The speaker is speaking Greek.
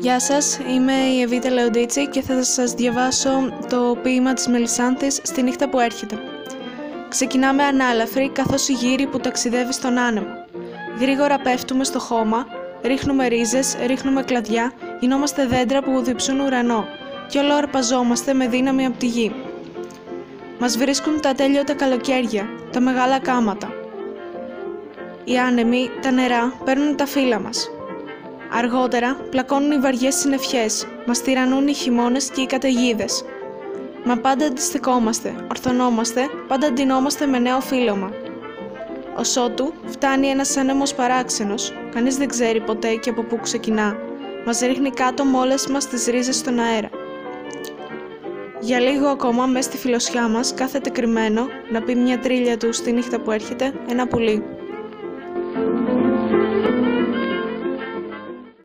Γεια σας, είμαι η Εβίτα Λεοντίτση και θα σας διαβάσω το ποίημα της Μελισάνθης στη νύχτα που έρχεται. Ξεκινάμε ανάλαφροι καθώς η γύρι που ταξιδεύει στον άνεμο. Γρήγορα πέφτουμε στο χώμα, ρίχνουμε ρίζες, ρίχνουμε κλαδιά, γινόμαστε δέντρα που διψούν ουρανό και όλο αρπαζόμαστε με δύναμη από τη γη. Μας βρίσκουν τα ατέλειωτα καλοκαίρια, τα μεγάλα κάματα. Οι άνεμοι, τα νερά, παίρνουν τα φύλλα μας. Αργότερα πλακώνουν οι βαριές συννεφιές, μας τυραννούν οι χειμώνες και οι καταιγίδες. Μα πάντα αντιστεκόμαστε, ορθωνόμαστε, πάντα ντυνόμαστε με νέο φύλλωμα. Ως ότου φτάνει ένας άνεμος παράξενος, κανείς δεν ξέρει ποτέ και από πού ξεκινά. Μας ρίχνει κάτω με όλες μας τις ρίζες στον αέρα. Για λίγο ακόμα μες στη φιλοσιά μας κάθεται κρυμμένο να πει μια τρίλια του στη νύχτα που έρχεται ένα πουλί.